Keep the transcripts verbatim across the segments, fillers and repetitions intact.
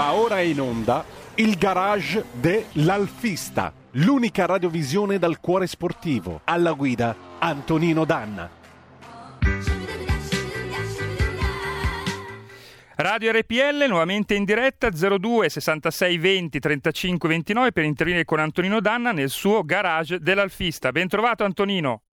Va ora in onda il garage dell'Alfista, l'unica radiovisione dal cuore sportivo. Alla guida Antonino Danna. Radio R P L nuovamente in diretta, zero due sessantasei venti trentacinque ventinove, per intervenire con Antonino Danna nel suo garage dell'Alfista. Bentrovato Antonino.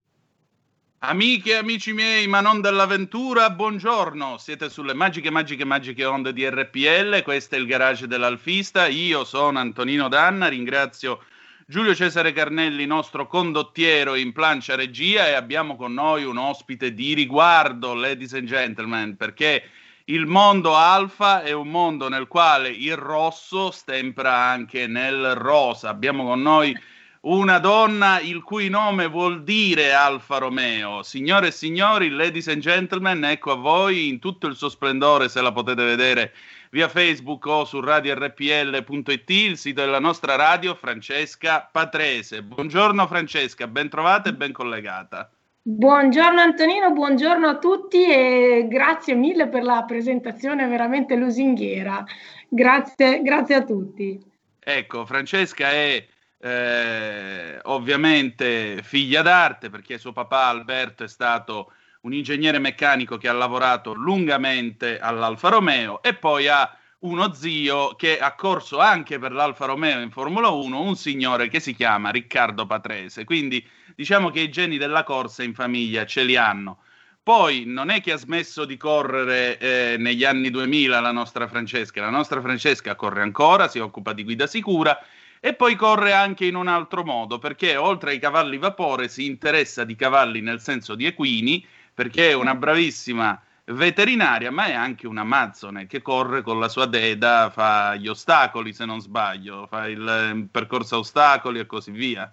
Amiche e amici miei, ma non dell'avventura, buongiorno, siete sulle magiche, magiche, magiche onde di R P L, questo è il garage dell'Alfista, io sono Antonino Danna, ringrazio Giulio Cesare Carnelli, nostro condottiero in plancia regia, e abbiamo con noi un ospite di riguardo, ladies and gentlemen, perché il mondo Alfa è un mondo nel quale il rosso stempra anche nel rosa. Abbiamo con noi una donna il cui nome vuol dire Alfa Romeo. Signore e signori, ladies and gentlemen, ecco a voi in tutto il suo splendore, se la potete vedere via Facebook o su radio R P L punto I T, il sito della nostra radio, Francesca Patrese. Buongiorno Francesca, ben trovata e ben collegata. Buongiorno Antonino, buongiorno a tutti e grazie mille per la presentazione veramente lusinghiera. Grazie, grazie a tutti. Ecco, Francesca è Eh, ovviamente figlia d'arte, perché suo papà Alberto è stato un ingegnere meccanico che ha lavorato lungamente all'Alfa Romeo, e poi ha uno zio che ha corso anche per l'Alfa Romeo in Formula uno, un signore che si chiama Riccardo Patrese, quindi diciamo che i geni della corsa in famiglia ce li hanno. Poi non è che ha smesso di correre eh, negli anni duemila la nostra Francesca, la nostra Francesca corre ancora, si occupa di guida sicura. E poi corre anche in un altro modo, perché oltre ai cavalli vapore si interessa di cavalli nel senso di equini, perché è una bravissima veterinaria, ma è anche una amazzone che corre con la sua Deda, fa gli ostacoli se non sbaglio, fa il percorso a ostacoli e così via.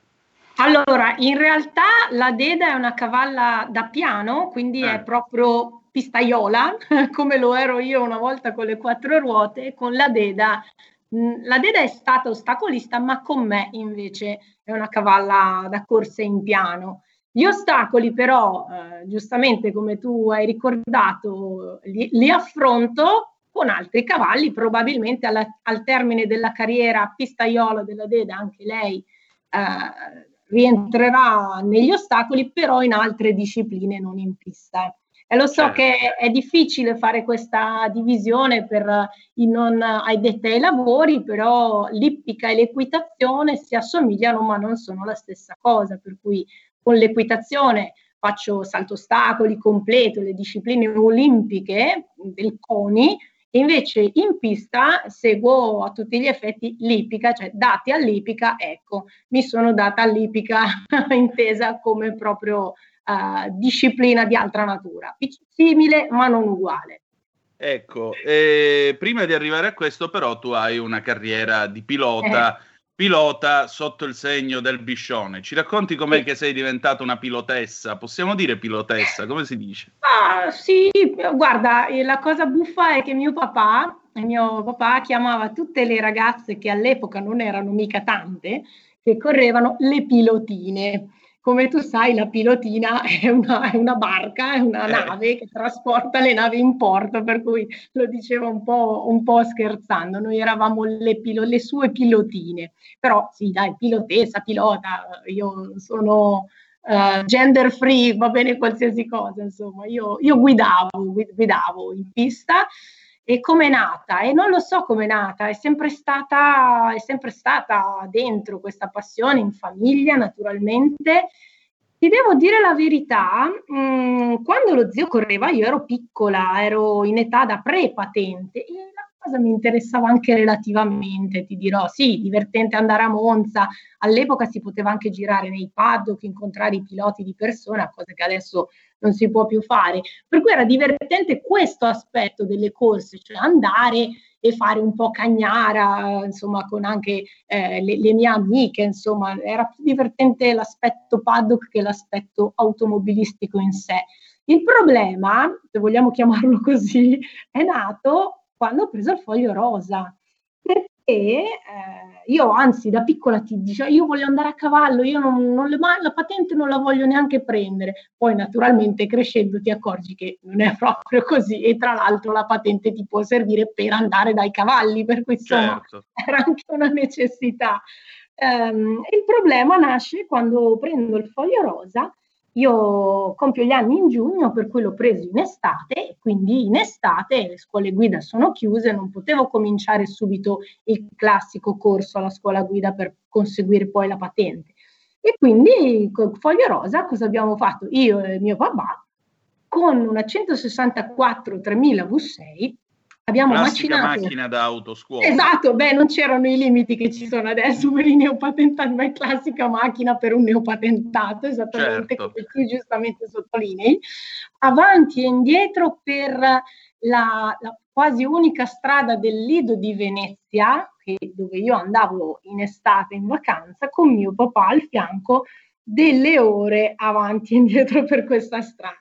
Allora, in realtà la Deda è una cavalla da piano, quindi eh. è proprio pistaiola, come lo ero io una volta con le quattro ruote, con la Deda. La Deda è stata ostacolista, ma con me invece è una cavalla da corse in piano. Gli ostacoli però, eh, giustamente come tu hai ricordato, li, li affronto con altri cavalli, probabilmente alla, al termine della carriera pistaiola della Deda, anche lei eh, rientrerà negli ostacoli, però in altre discipline, non in pista. E lo so certo. che è difficile fare questa divisione per i non addetti ai lavori, però l'ippica e l'equitazione si assomigliano ma non sono la stessa cosa, per cui con l'equitazione faccio salto ostacoli, completo le discipline olimpiche del CONI, e invece in pista seguo a tutti gli effetti l'ippica, cioè dati all'ippica, ecco, mi sono data all'ippica intesa come proprio... Uh, disciplina di altra natura, simile ma non uguale. Ecco, eh, prima di arrivare a questo però tu hai una carriera di pilota, eh. pilota sotto il segno del biscione. Ci racconti com'è eh. che sei diventata una pilotessa? Possiamo dire pilotessa, come si dice? Ah, sì, guarda, la cosa buffa è che mio papà, mio papà chiamava tutte le ragazze, che all'epoca non erano mica tante, che correvano, le pilotine. Come tu sai, la pilotina è una, è una barca, è una nave che trasporta le navi in porto, per cui lo dicevo un po', un po' scherzando, noi eravamo le, pilo, le sue pilotine, però sì dai, pilotessa, pilota, io sono uh, gender free, va bene qualsiasi cosa, insomma, io, io guidavo, guidavo in pista. E com'è nata? E non lo so com'è nata, è sempre stata, è sempre stata dentro questa passione, in famiglia naturalmente. Ti devo dire la verità, mh, quando lo zio correva io ero piccola, ero in età da pre-patente e la cosa mi interessava anche relativamente, ti dirò, sì, divertente andare a Monza, all'epoca si poteva anche girare nei paddock, incontrare i piloti di persona, cosa che adesso non si può più fare, per cui era divertente questo aspetto delle corse, cioè andare e fare un po' cagnara, insomma, con anche eh, le, le mie amiche, insomma, era più divertente l'aspetto paddock che l'aspetto automobilistico in sé. Il problema, se vogliamo chiamarlo così, è nato quando ho preso il foglio rosa. perché eh, io anzi da piccola ti dicevo io voglio andare a cavallo, io non, non le, ma la patente non la voglio neanche prendere, poi naturalmente crescendo ti accorgi che non è proprio così e tra l'altro la patente ti può servire per andare dai cavalli, per cui insomma, certo, era anche una necessità. Um, il problema nasce quando prendo il foglio rosa. Io compio gli anni in giugno, per cui l'ho preso in estate, e quindi in estate le scuole guida sono chiuse, non potevo cominciare subito il classico corso alla scuola guida per conseguire poi la patente. E quindi con foglio rosa cosa abbiamo fatto? Io e mio papà, con una centosessantaquattro tremila V sei, abbiamo classica macinato. Macchina da autoscuola. Esatto, beh, non c'erano i limiti che ci sono adesso per i neopatentati, ma è classica macchina per un neopatentato, esattamente, certo, come tu giustamente sottolinei. Avanti e indietro per la, la quasi unica strada del Lido di Venezia, che, dove io andavo in estate in vacanza, con mio papà al fianco, delle ore avanti e indietro per questa strada.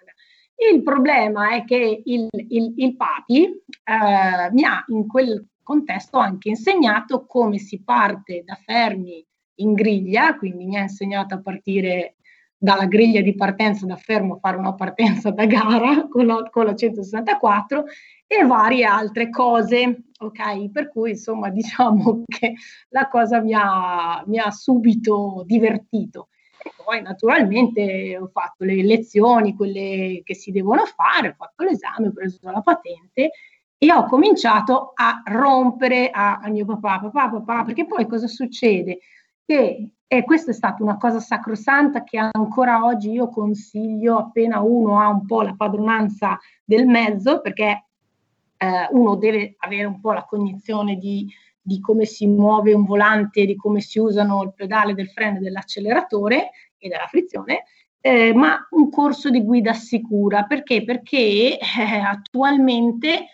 Il problema è che il, il, il papi eh, mi ha in quel contesto anche insegnato come si parte da fermi in griglia, quindi mi ha insegnato a partire dalla griglia di partenza da fermo, fare una partenza da gara con la, con la centosessantaquattro e varie altre cose, ok? Per cui insomma diciamo che la cosa mi ha, mi ha subito divertito. E poi naturalmente ho fatto le lezioni, quelle che si devono fare, ho fatto l'esame, ho preso la patente e ho cominciato a rompere a, a mio papà, papà, papà, perché poi cosa succede? Che, e questa è stata una cosa sacrosanta che ancora oggi io consiglio appena uno ha un po' la padronanza del mezzo, perché eh, uno deve avere un po' la cognizione di... di come si muove un volante, di come si usano il pedale del freno, dell'acceleratore e della frizione, eh, ma un corso di guida sicura. Perché? Perché eh, attualmente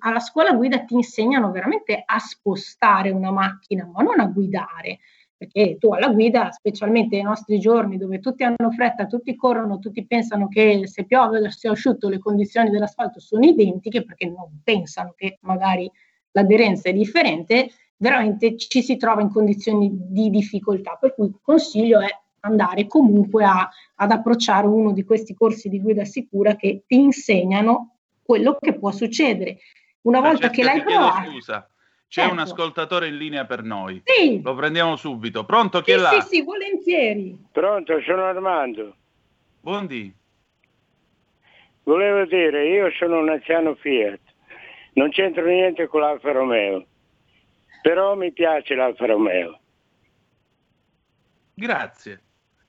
alla scuola guida ti insegnano veramente a spostare una macchina, ma non a guidare. Perché tu alla guida, specialmente nei nostri giorni dove tutti hanno fretta, tutti corrono, tutti pensano che se piove o se è asciutto le condizioni dell'asfalto sono identiche, perché non pensano che magari l'aderenza è differente, veramente ci si trova in condizioni di difficoltà, per cui il consiglio è andare comunque a, ad approcciare uno di questi corsi di guida sicura che ti insegnano quello che può succedere. Una volta che l'hai provato... Scusa, c'è certo. un ascoltatore in linea per noi. Sì. Lo prendiamo subito. Pronto, chi sì, è là? Sì, sì, volentieri. Pronto, sono Armando. Buondì. Volevo dire, io sono un anziano Fiat. Non c'entro niente con l'Alfa Romeo, però mi piace l'Alfa Romeo. Grazie,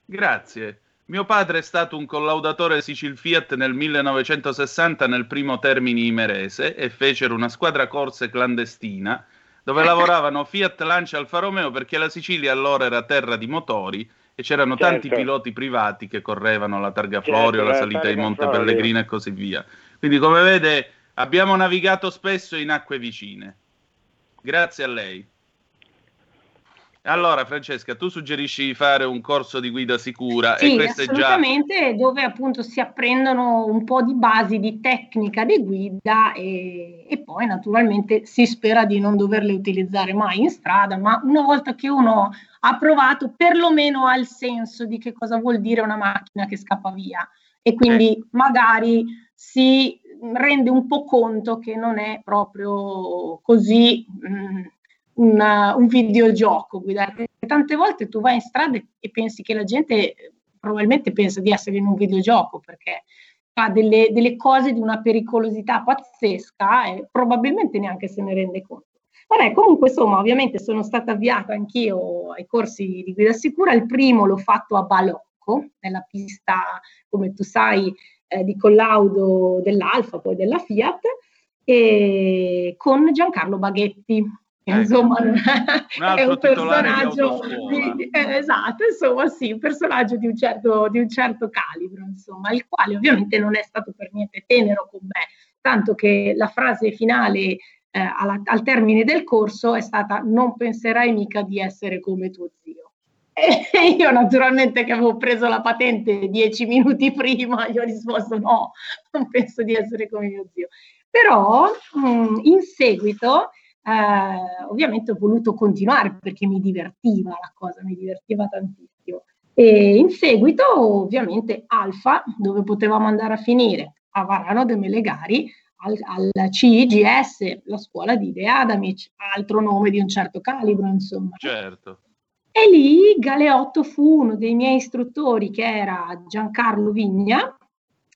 grazie. Mio padre è stato un collaudatore Sicil Fiat nel millenovecentosessanta nel primo Termini Imerese e fecero una squadra corse clandestina dove lavoravano Fiat, Lancia, Alfa Romeo, perché la Sicilia allora era terra di motori e c'erano certo. tanti piloti privati che correvano la Targa certo, Florio, la, la salita di Monte Florio. Pellegrina e così via. Quindi come vede... abbiamo navigato spesso in acque vicine. Grazie a lei. Allora, Francesca, tu suggerisci di fare un corso di guida sicura. Sì, e questo assolutamente, è già... dove appunto si apprendono un po' di basi di tecnica di guida e, e poi naturalmente si spera di non doverle utilizzare mai in strada, ma una volta che uno ha provato, perlomeno ha il senso di che cosa vuol dire una macchina che scappa via e quindi eh. magari si... rende un po' conto che non è proprio così mh, una, un videogioco guidare. Tante volte tu vai in strada e pensi che la gente probabilmente pensa di essere in un videogioco perché fa delle, delle cose di una pericolosità pazzesca e probabilmente neanche se ne rende conto. Vabbè, comunque insomma ovviamente sono stata avviata anch'io ai corsi di guida sicura. Il primo l'ho fatto a Balocco, nella pista, come tu sai, Eh, di collaudo dell'Alfa, poi della Fiat, e con Giancarlo Baghetti, ecco, insomma è un personaggio di, eh, esatto, insomma sì, un personaggio di un certo, di un certo calibro, insomma, il quale ovviamente non è stato per niente tenero con me, tanto che la frase finale eh, alla, al termine del corso è stata: non penserai mica di essere come tuo zio. E io naturalmente, che avevo preso la patente dieci minuti prima, gli ho risposto no, non penso di essere come mio zio. Però mh, in seguito eh, ovviamente ho voluto continuare perché mi divertiva la cosa, mi divertiva tantissimo. E in seguito ovviamente Alfa, dove potevamo andare a finire? A Varano de Melegari, al, al C I G S, la scuola di De Adamic, altro nome di un certo calibro, insomma. Certo. E lì Galeotto fu uno dei miei istruttori, che era Giancarlo Vigna,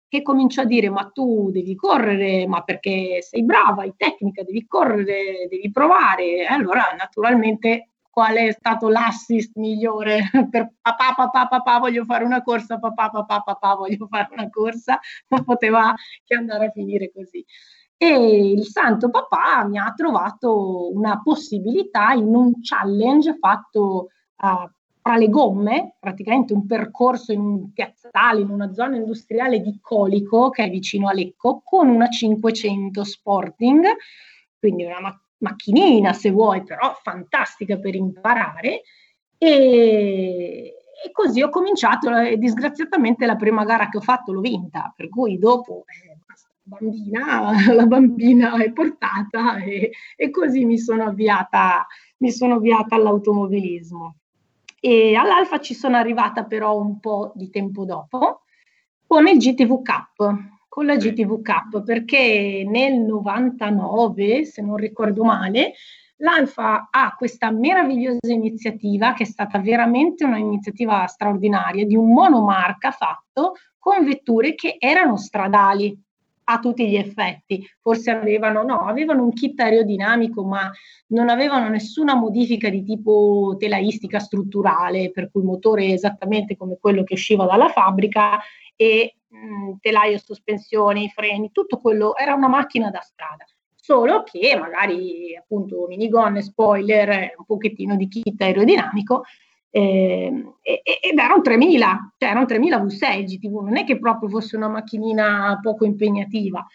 che cominciò a dire: ma tu devi correre, ma perché sei brava in tecnica, devi correre, devi provare. E allora naturalmente qual è stato l'assist migliore per papà, papà, papà, voglio fare una corsa, papà, papà, papà, voglio fare una corsa, non poteva che andare a finire così. E il santo papà mi ha trovato una possibilità in un challenge fatto a uh, tra le gomme, praticamente un percorso in un piazzale, in una zona industriale di Colico, che è vicino a Lecco, con una cinquecento Sporting, quindi una ma- macchinina se vuoi, però fantastica per imparare, e, e così ho cominciato, e disgraziatamente la prima gara che ho fatto l'ho vinta, per cui dopo eh, la, bambina, la bambina è portata e, e così mi sono avviata, mi sono avviata all'automobilismo. E all'Alfa ci sono arrivata però un po' di tempo dopo con il G T V Cup, con la G T V Cup, perché nel novantanove, se non ricordo male, l'Alfa ha questa meravigliosa iniziativa, che è stata veramente una iniziativa straordinaria, di un monomarca fatto con vetture che erano stradali a tutti gli effetti, forse avevano, no, avevano un kit aerodinamico, ma non avevano nessuna modifica di tipo telaistica strutturale, per cui il motore è esattamente come quello che usciva dalla fabbrica, e mh, telaio, sospensioni, freni, tutto quello, era una macchina da strada, solo che magari appunto minigonne, spoiler, un pochettino di kit aerodinamico. Eh, ed era un tremila, cioè era un tremila V sei il G T V, non è che proprio fosse una macchinina poco impegnativa,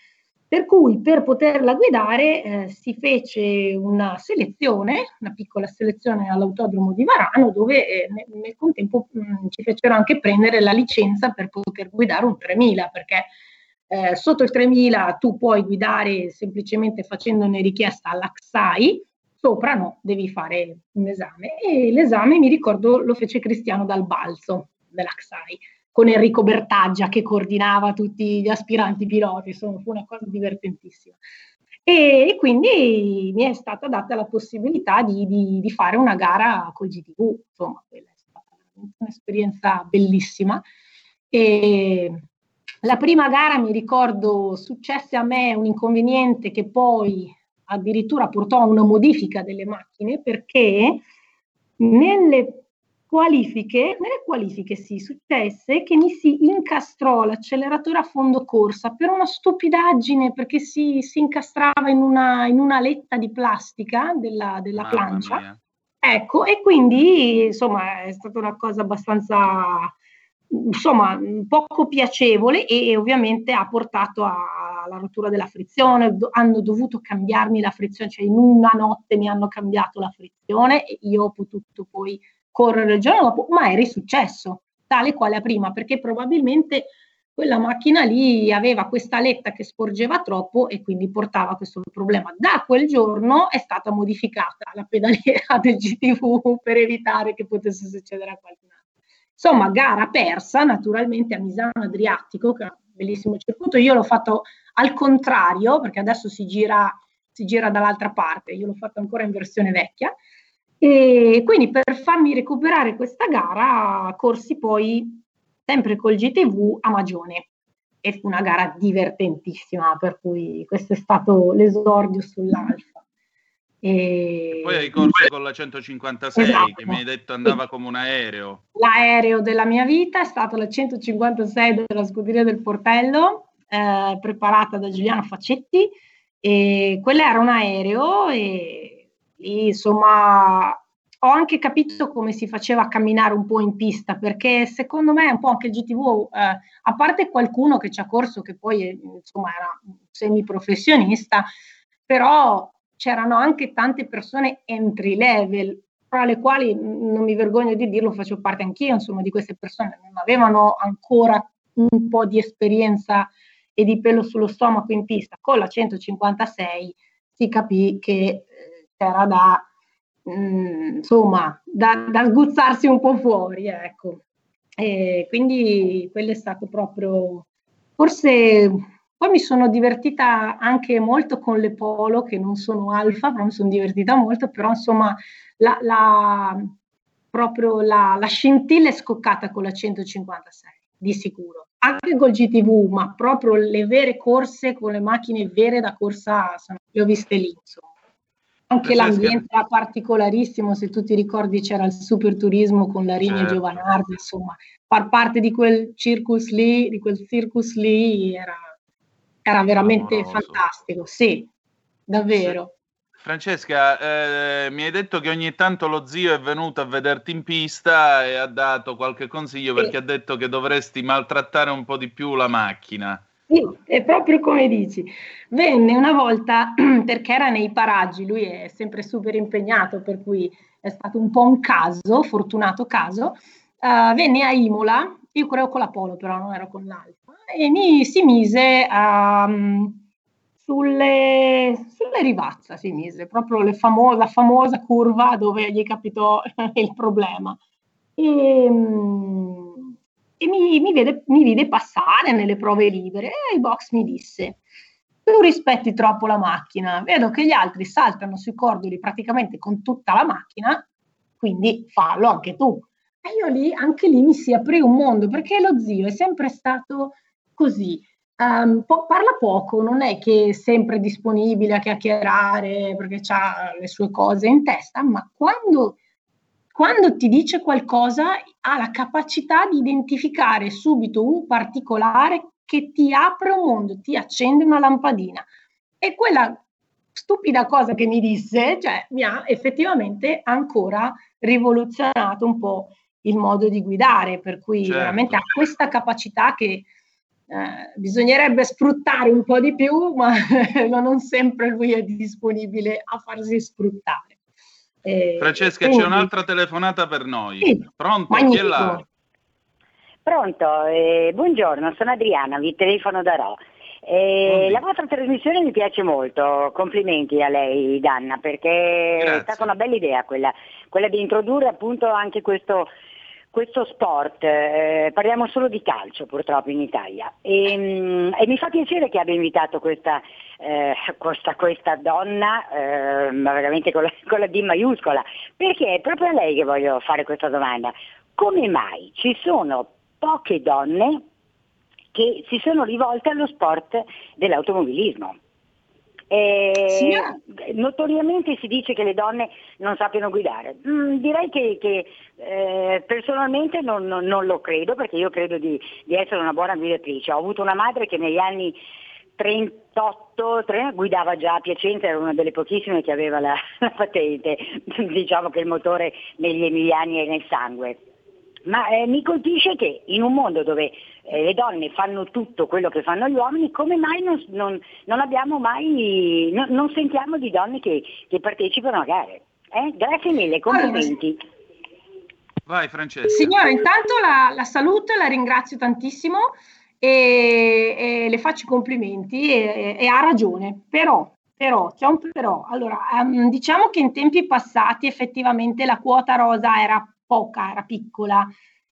per cui per poterla guidare eh, si fece una selezione, una piccola selezione all'autodromo di Varano, dove eh, nel, nel contempo mh, ci fecero anche prendere la licenza per poter guidare un tremila, perché eh, sotto il tremila tu puoi guidare semplicemente facendone richiesta all'Axai, sopra no, devi fare un esame, e l'esame, mi ricordo, lo fece Cristiano Dal Balzo dell'Axai, con Enrico Bertaggia che coordinava tutti gli aspiranti piloti, insomma fu una cosa divertentissima. E, e quindi mi è stata data la possibilità di, di, di fare una gara col G T V, insomma quella è stata un'esperienza bellissima. E la prima gara, mi ricordo, successe a me un inconveniente che poi addirittura portò a una modifica delle macchine, perché nelle qualifiche, nelle qualifiche sì, successe che mi si incastrò l'acceleratore a fondo corsa per una stupidaggine, perché si, si incastrava in una, in una aletta di plastica della, della plancia, ecco, e quindi insomma è stata una cosa abbastanza, insomma, poco piacevole, e, e ovviamente ha portato alla rottura della frizione, do, hanno dovuto cambiarmi la frizione, cioè in una notte mi hanno cambiato la frizione, e io ho potuto poi correre il giorno dopo, ma è risuccesso, tale quale a prima, perché probabilmente quella macchina lì aveva questa aletta che sporgeva troppo e quindi portava questo problema. Da quel giorno è stata modificata la pedaliera del G T V per evitare che potesse succedere a qualcun altro. Insomma, gara persa naturalmente a Misano Adriatico, che è un bellissimo circuito. Io l'ho fatto al contrario, perché adesso si gira, si gira dall'altra parte, io l'ho fatto ancora in versione vecchia, e quindi per farmi recuperare questa gara corsi poi sempre col G T V a Magione, e fu una gara divertentissima, per cui questo è stato l'esordio sull'Alfa. E... e poi hai corso con la centocinquantasei, esatto, che mi hai detto andava, sì, come un aereo. L'aereo della mia vita è stata la centocinquantasei della Scuderia del Portello, eh, preparata da Giuliano Facetti, e quella era un aereo, e, e insomma ho anche capito come si faceva a camminare un po' in pista, perché secondo me un po' anche il G T V, eh, a parte qualcuno che ci ha corso che poi insomma era un semiprofessionista, però c'erano anche tante persone entry level, tra le quali, non mi vergogno di dirlo, faccio parte anch'io, insomma, di queste persone, non avevano ancora un po' di esperienza e di pelo sullo stomaco in pista. Con la centocinquantasei si capì che eh, c'era da mh, insomma da, da sguzzarsi un po' fuori, ecco. E quindi quello è stato proprio, forse poi mi sono divertita anche molto con le polo, che non sono alfa, però mi sono divertita molto, però insomma la, la, proprio la, la scintilla è scoccata con la centocinquantasei, di sicuro, anche col G T V, ma proprio le vere corse con le macchine vere da corsa, le ho viste lì, insomma. Anche Francesca, l'ambiente era particolarissimo, se tu ti ricordi c'era il superturismo con la Rigna, certo, e Giovanardi, insomma, far parte di quel circus lì, di quel circus lì era, era veramente amoroso, fantastico, sì, davvero. Sì. Francesca, eh, mi hai detto che ogni tanto lo zio è venuto a vederti in pista e ha dato qualche consiglio, sì, perché ha detto che dovresti maltrattare un po' di più la macchina. Sì, è proprio come dici. Venne una volta, perché era nei paraggi, lui è sempre super impegnato, per cui è stato un po' un caso, fortunato caso, uh, venne a Imola, io correvo con la Polo però, non ero con l'Alfa, e mi si mise a... Um, Sulle, sulle Rivazza si mise, proprio le famo- la famosa curva dove gli capitò il problema. E, e mi, mi, vede, mi vide passare nelle prove libere e ai box mi disse: tu rispetti troppo la macchina, vedo che gli altri saltano sui cordoli praticamente con tutta la macchina, quindi fallo anche tu. E io lì, anche lì mi si aprì un mondo, perché lo zio è sempre stato così. Um, po- parla poco, non è che è sempre disponibile a chiacchierare perché ha le sue cose in testa, ma quando, quando ti dice qualcosa ha la capacità di identificare subito un particolare che ti apre un mondo, ti accende una lampadina. E quella stupida cosa che mi disse, cioè, mi ha effettivamente ancora rivoluzionato un po' il modo di guidare, per cui certo, veramente ha questa capacità che Eh, bisognerebbe sfruttare un po' di più, ma non sempre lui è disponibile a farsi sfruttare. Eh, Francesca, quindi... c'è un'altra telefonata per noi. Sì. Pronto? Magnifico. Chi è là? Pronto, eh, buongiorno, sono Adriana, vi telefono da Rho. Eh, la vostra trasmissione mi piace molto, complimenti a lei Danna, perché grazie, è stata una bella idea quella, quella di introdurre appunto anche questo... questo sport, eh, parliamo solo di calcio purtroppo in Italia, e, e mi fa piacere che abbia invitato questa, eh, questa, questa donna, eh, ma veramente con la, con la D maiuscola, perché è proprio a lei che voglio fare questa domanda. Come mai ci sono poche donne che si sono rivolte allo sport dell'automobilismo? Eh, notoriamente si dice che le donne non sappiano guidare, mm, direi che, che eh, personalmente non, non, non lo credo, perché io credo di, di essere una buona guidatrice. Ho avuto una madre che negli anni trentotto tre, guidava già a Piacenza, era una delle pochissime che aveva la, la patente, diciamo che il motore negli emiliani è nel sangue. Ma eh, mi colpisce che in un mondo dove eh, le donne fanno tutto quello che fanno gli uomini, come mai non, non, non abbiamo mai, no, non sentiamo di donne che, che partecipano a gare? Eh? Grazie mille, complimenti. Vai Francesca. Signora, intanto la, la saluto e la ringrazio tantissimo e, e le faccio i complimenti e, e ha ragione, però... Però, c'è un però. Allora, um, diciamo che in tempi passati effettivamente la quota rosa era poca, era piccola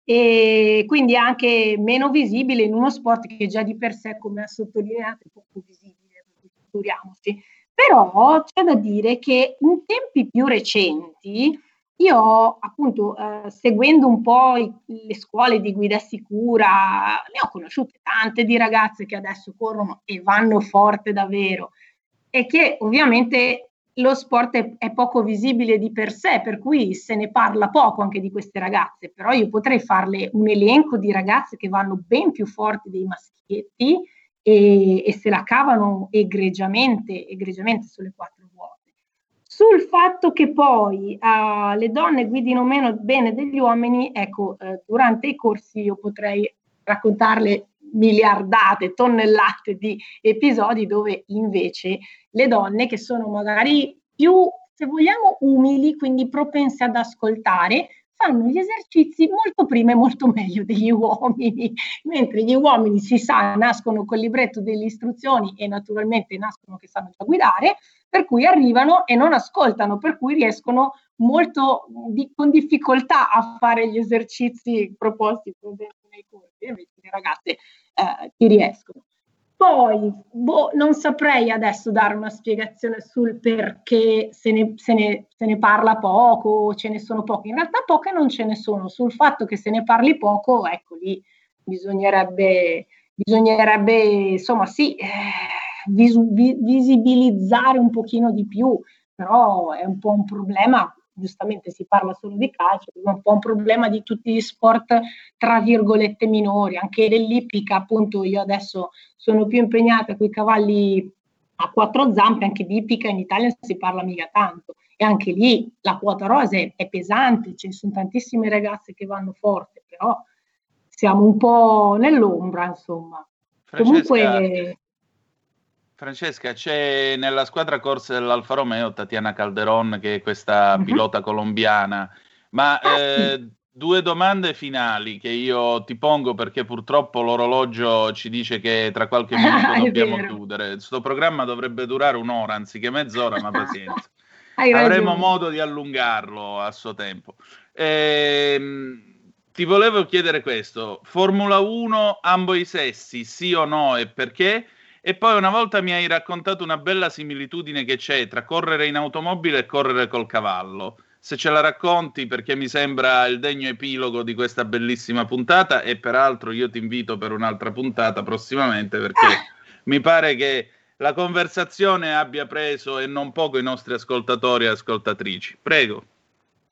e quindi anche meno visibile in uno sport che già di per sé, come ha sottolineato, è poco visibile, figuriamoci. Però c'è da dire che in tempi più recenti io appunto eh, seguendo un po' i, le scuole di guida sicura, ne ho conosciute tante di ragazze che adesso corrono e vanno forte davvero, e che ovviamente lo sport è, è poco visibile di per sé, per cui se ne parla poco anche di queste ragazze, però io potrei farle un elenco di ragazze che vanno ben più forti dei maschietti e, e se la cavano egregiamente, egregiamente sulle quattro ruote. Sul fatto che poi uh, le donne guidino meno bene degli uomini, ecco, uh, durante i corsi io potrei raccontarle miliardate, tonnellate di episodi dove invece le donne, che sono magari più, se vogliamo, umili, quindi propense ad ascoltare, fanno gli esercizi molto prima e molto meglio degli uomini, mentre gli uomini si sa nascono col libretto delle istruzioni e naturalmente nascono che sanno già guidare, per cui arrivano e non ascoltano, per cui riescono molto di, con difficoltà a fare gli esercizi proposti nei corsi, invece le ragazze eh, ci riescono. Poi, boh, non saprei adesso dare una spiegazione sul perché se ne, se, ne, se ne parla poco, ce ne sono poche. In realtà poche non ce ne sono, sul fatto che se ne parli poco, ecco lì bisognerebbe, bisognerebbe insomma sì, eh, vis, vi, visibilizzare un pochino di più, però è un po' un problema, giustamente si parla solo di calcio, ma un po' un problema di tutti gli sport tra virgolette minori, anche dell'ippica, appunto io adesso sono più impegnata con i cavalli a quattro zampe, anche di ippica in Italia non si parla mica tanto e anche lì la quota rosa è, è pesante, ci sono tantissime ragazze che vanno forte, però siamo un po' nell'ombra insomma. Francesca, comunque Francesca, c'è nella squadra corsa dell'Alfa Romeo Tatiana Calderon, che è questa pilota colombiana, ma eh, due domande finali che io ti pongo perché purtroppo l'orologio ci dice che tra qualche minuto dobbiamo chiudere. Questo programma dovrebbe durare un'ora anziché mezz'ora, ma pazienza. Avremo modo di allungarlo a suo tempo. Ehm... Ti volevo chiedere questo, Formula uno, ambo i sessi, sì o no e perché? E poi una volta mi hai raccontato una bella similitudine che c'è tra correre in automobile e correre col cavallo. Se ce la racconti, perché mi sembra il degno epilogo di questa bellissima puntata, e peraltro io ti invito per un'altra puntata prossimamente, perché mi pare che la conversazione abbia preso e non poco i nostri ascoltatori e ascoltatrici. Prego.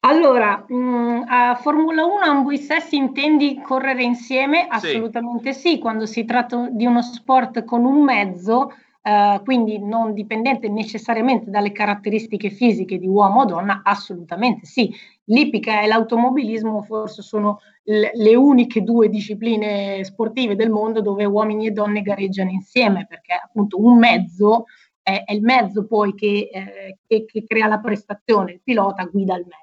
Allora, mh, a Formula uno ambo i sessi intendi correre insieme? Assolutamente sì. sì, quando si tratta di uno sport con un mezzo, eh, quindi non dipendente necessariamente dalle caratteristiche fisiche di uomo o donna, assolutamente sì. L'ippica e l'automobilismo forse sono le, le uniche due discipline sportive del mondo dove uomini e donne gareggiano insieme, perché appunto un mezzo è, è il mezzo poi che, eh, che, che crea la prestazione, il pilota guida il mezzo.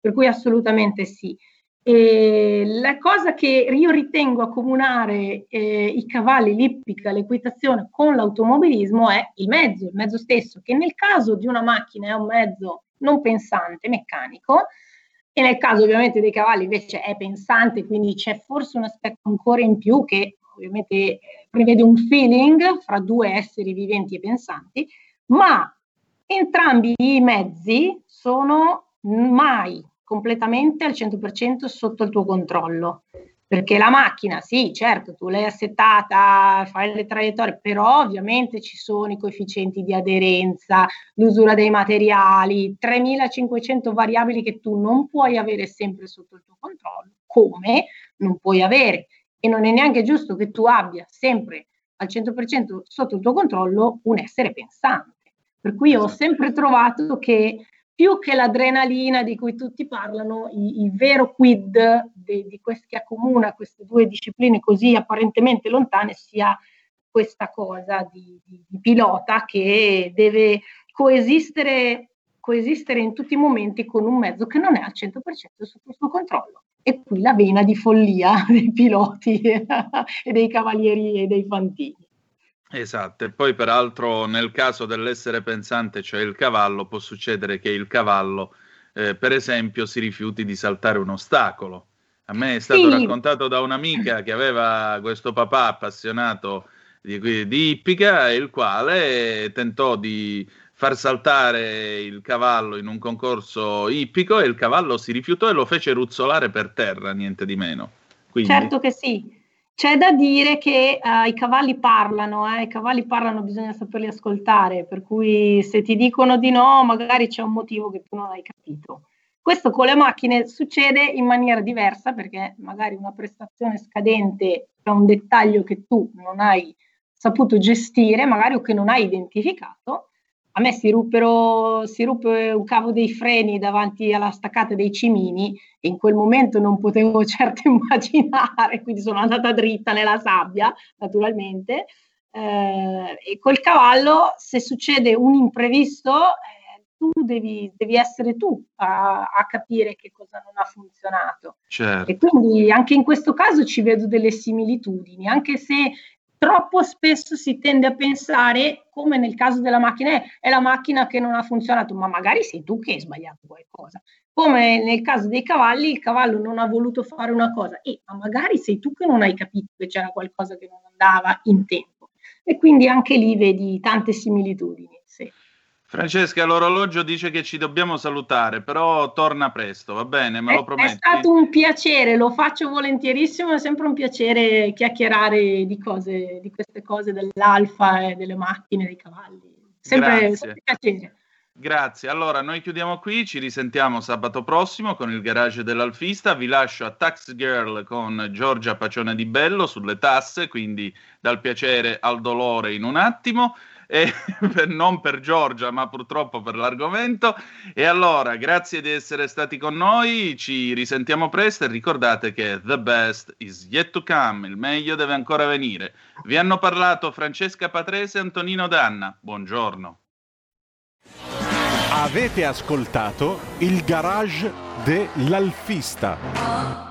Per cui assolutamente sì. E la cosa che io ritengo accomunare eh, i cavalli, l'ippica, l'equitazione con l'automobilismo è il mezzo, il mezzo stesso, che nel caso di una macchina è un mezzo non pensante, meccanico, e nel caso ovviamente dei cavalli invece è pensante, quindi c'è forse un aspetto ancora in più che ovviamente eh, prevede un feeling fra due esseri viventi e pensanti, ma entrambi i mezzi sono mai completamente al cento per cento sotto il tuo controllo, perché la macchina sì, certo, tu l'hai assettata, fai le traiettorie, però ovviamente ci sono i coefficienti di aderenza, l'usura dei materiali, tremilacinquecento variabili che tu non puoi avere sempre sotto il tuo controllo, come non puoi avere, e non è neanche giusto che tu abbia sempre al cento per cento sotto il tuo controllo un essere pensante. Per cui io ho sempre trovato che più che l'adrenalina di cui tutti parlano, il vero quid de, di questi che accomuna queste due discipline così apparentemente lontane sia questa cosa di, di, di pilota che deve coesistere, coesistere in tutti i momenti con un mezzo che non è al cento per cento sotto il suo controllo. E qui la vena di follia dei piloti e dei cavalieri e dei fantini. Esatto, e poi peraltro nel caso dell'essere pensante, cioè il cavallo, può succedere che il cavallo, eh, per esempio, si rifiuti di saltare un ostacolo. A me è stato sì. raccontato da un'amica che aveva questo papà appassionato di, di ippica, il quale tentò di far saltare il cavallo in un concorso ippico e il cavallo si rifiutò e lo fece ruzzolare per terra, niente di meno. Quindi, certo che sì. C'è da dire che uh, i cavalli parlano, eh, i cavalli parlano, bisogna saperli ascoltare, per cui se ti dicono di no magari c'è un motivo che tu non hai capito. Questo con le macchine succede in maniera diversa, perché magari una prestazione scadente c'è un dettaglio che tu non hai saputo gestire, magari o che non hai identificato. A me si ruppero, si ruppe un cavo dei freni davanti alla staccata dei Cimini e in quel momento non potevo certo immaginare, quindi sono andata dritta nella sabbia, naturalmente. Eh, e col cavallo, se succede un imprevisto, eh, tu devi, devi essere tu a, a capire che cosa non ha funzionato. Certo. E quindi anche in questo caso ci vedo delle similitudini, anche se troppo spesso si tende a pensare, come nel caso della macchina, è la macchina che non ha funzionato, ma magari sei tu che hai sbagliato qualcosa. Come nel caso dei cavalli, il cavallo non ha voluto fare una cosa, e ma magari sei tu che non hai capito che c'era qualcosa che non andava in tempo. E quindi anche lì vedi tante similitudini. Sì. Francesca, l'orologio dice che ci dobbiamo salutare, però torna presto, va bene? Me lo prometti? È stato un piacere, lo faccio volentierissimo, è sempre un piacere chiacchierare di cose, di queste cose dell'Alfa e delle macchine, dei cavalli. Sempre, sempre un piacere. Grazie, allora noi chiudiamo qui, ci risentiamo sabato prossimo con il garage dell'Alfista, vi lascio a Tax Girl con Giorgia Pacione di Bello sulle tasse, quindi dal piacere al dolore in un attimo, e per, non per Giorgia ma purtroppo per l'argomento, e allora grazie di essere stati con noi, ci risentiamo presto e ricordate che the best is yet to come, il meglio deve ancora venire. Vi hanno parlato Francesca Patrese e Antonino Danna, buongiorno. Avete ascoltato il garage dell'Alfista.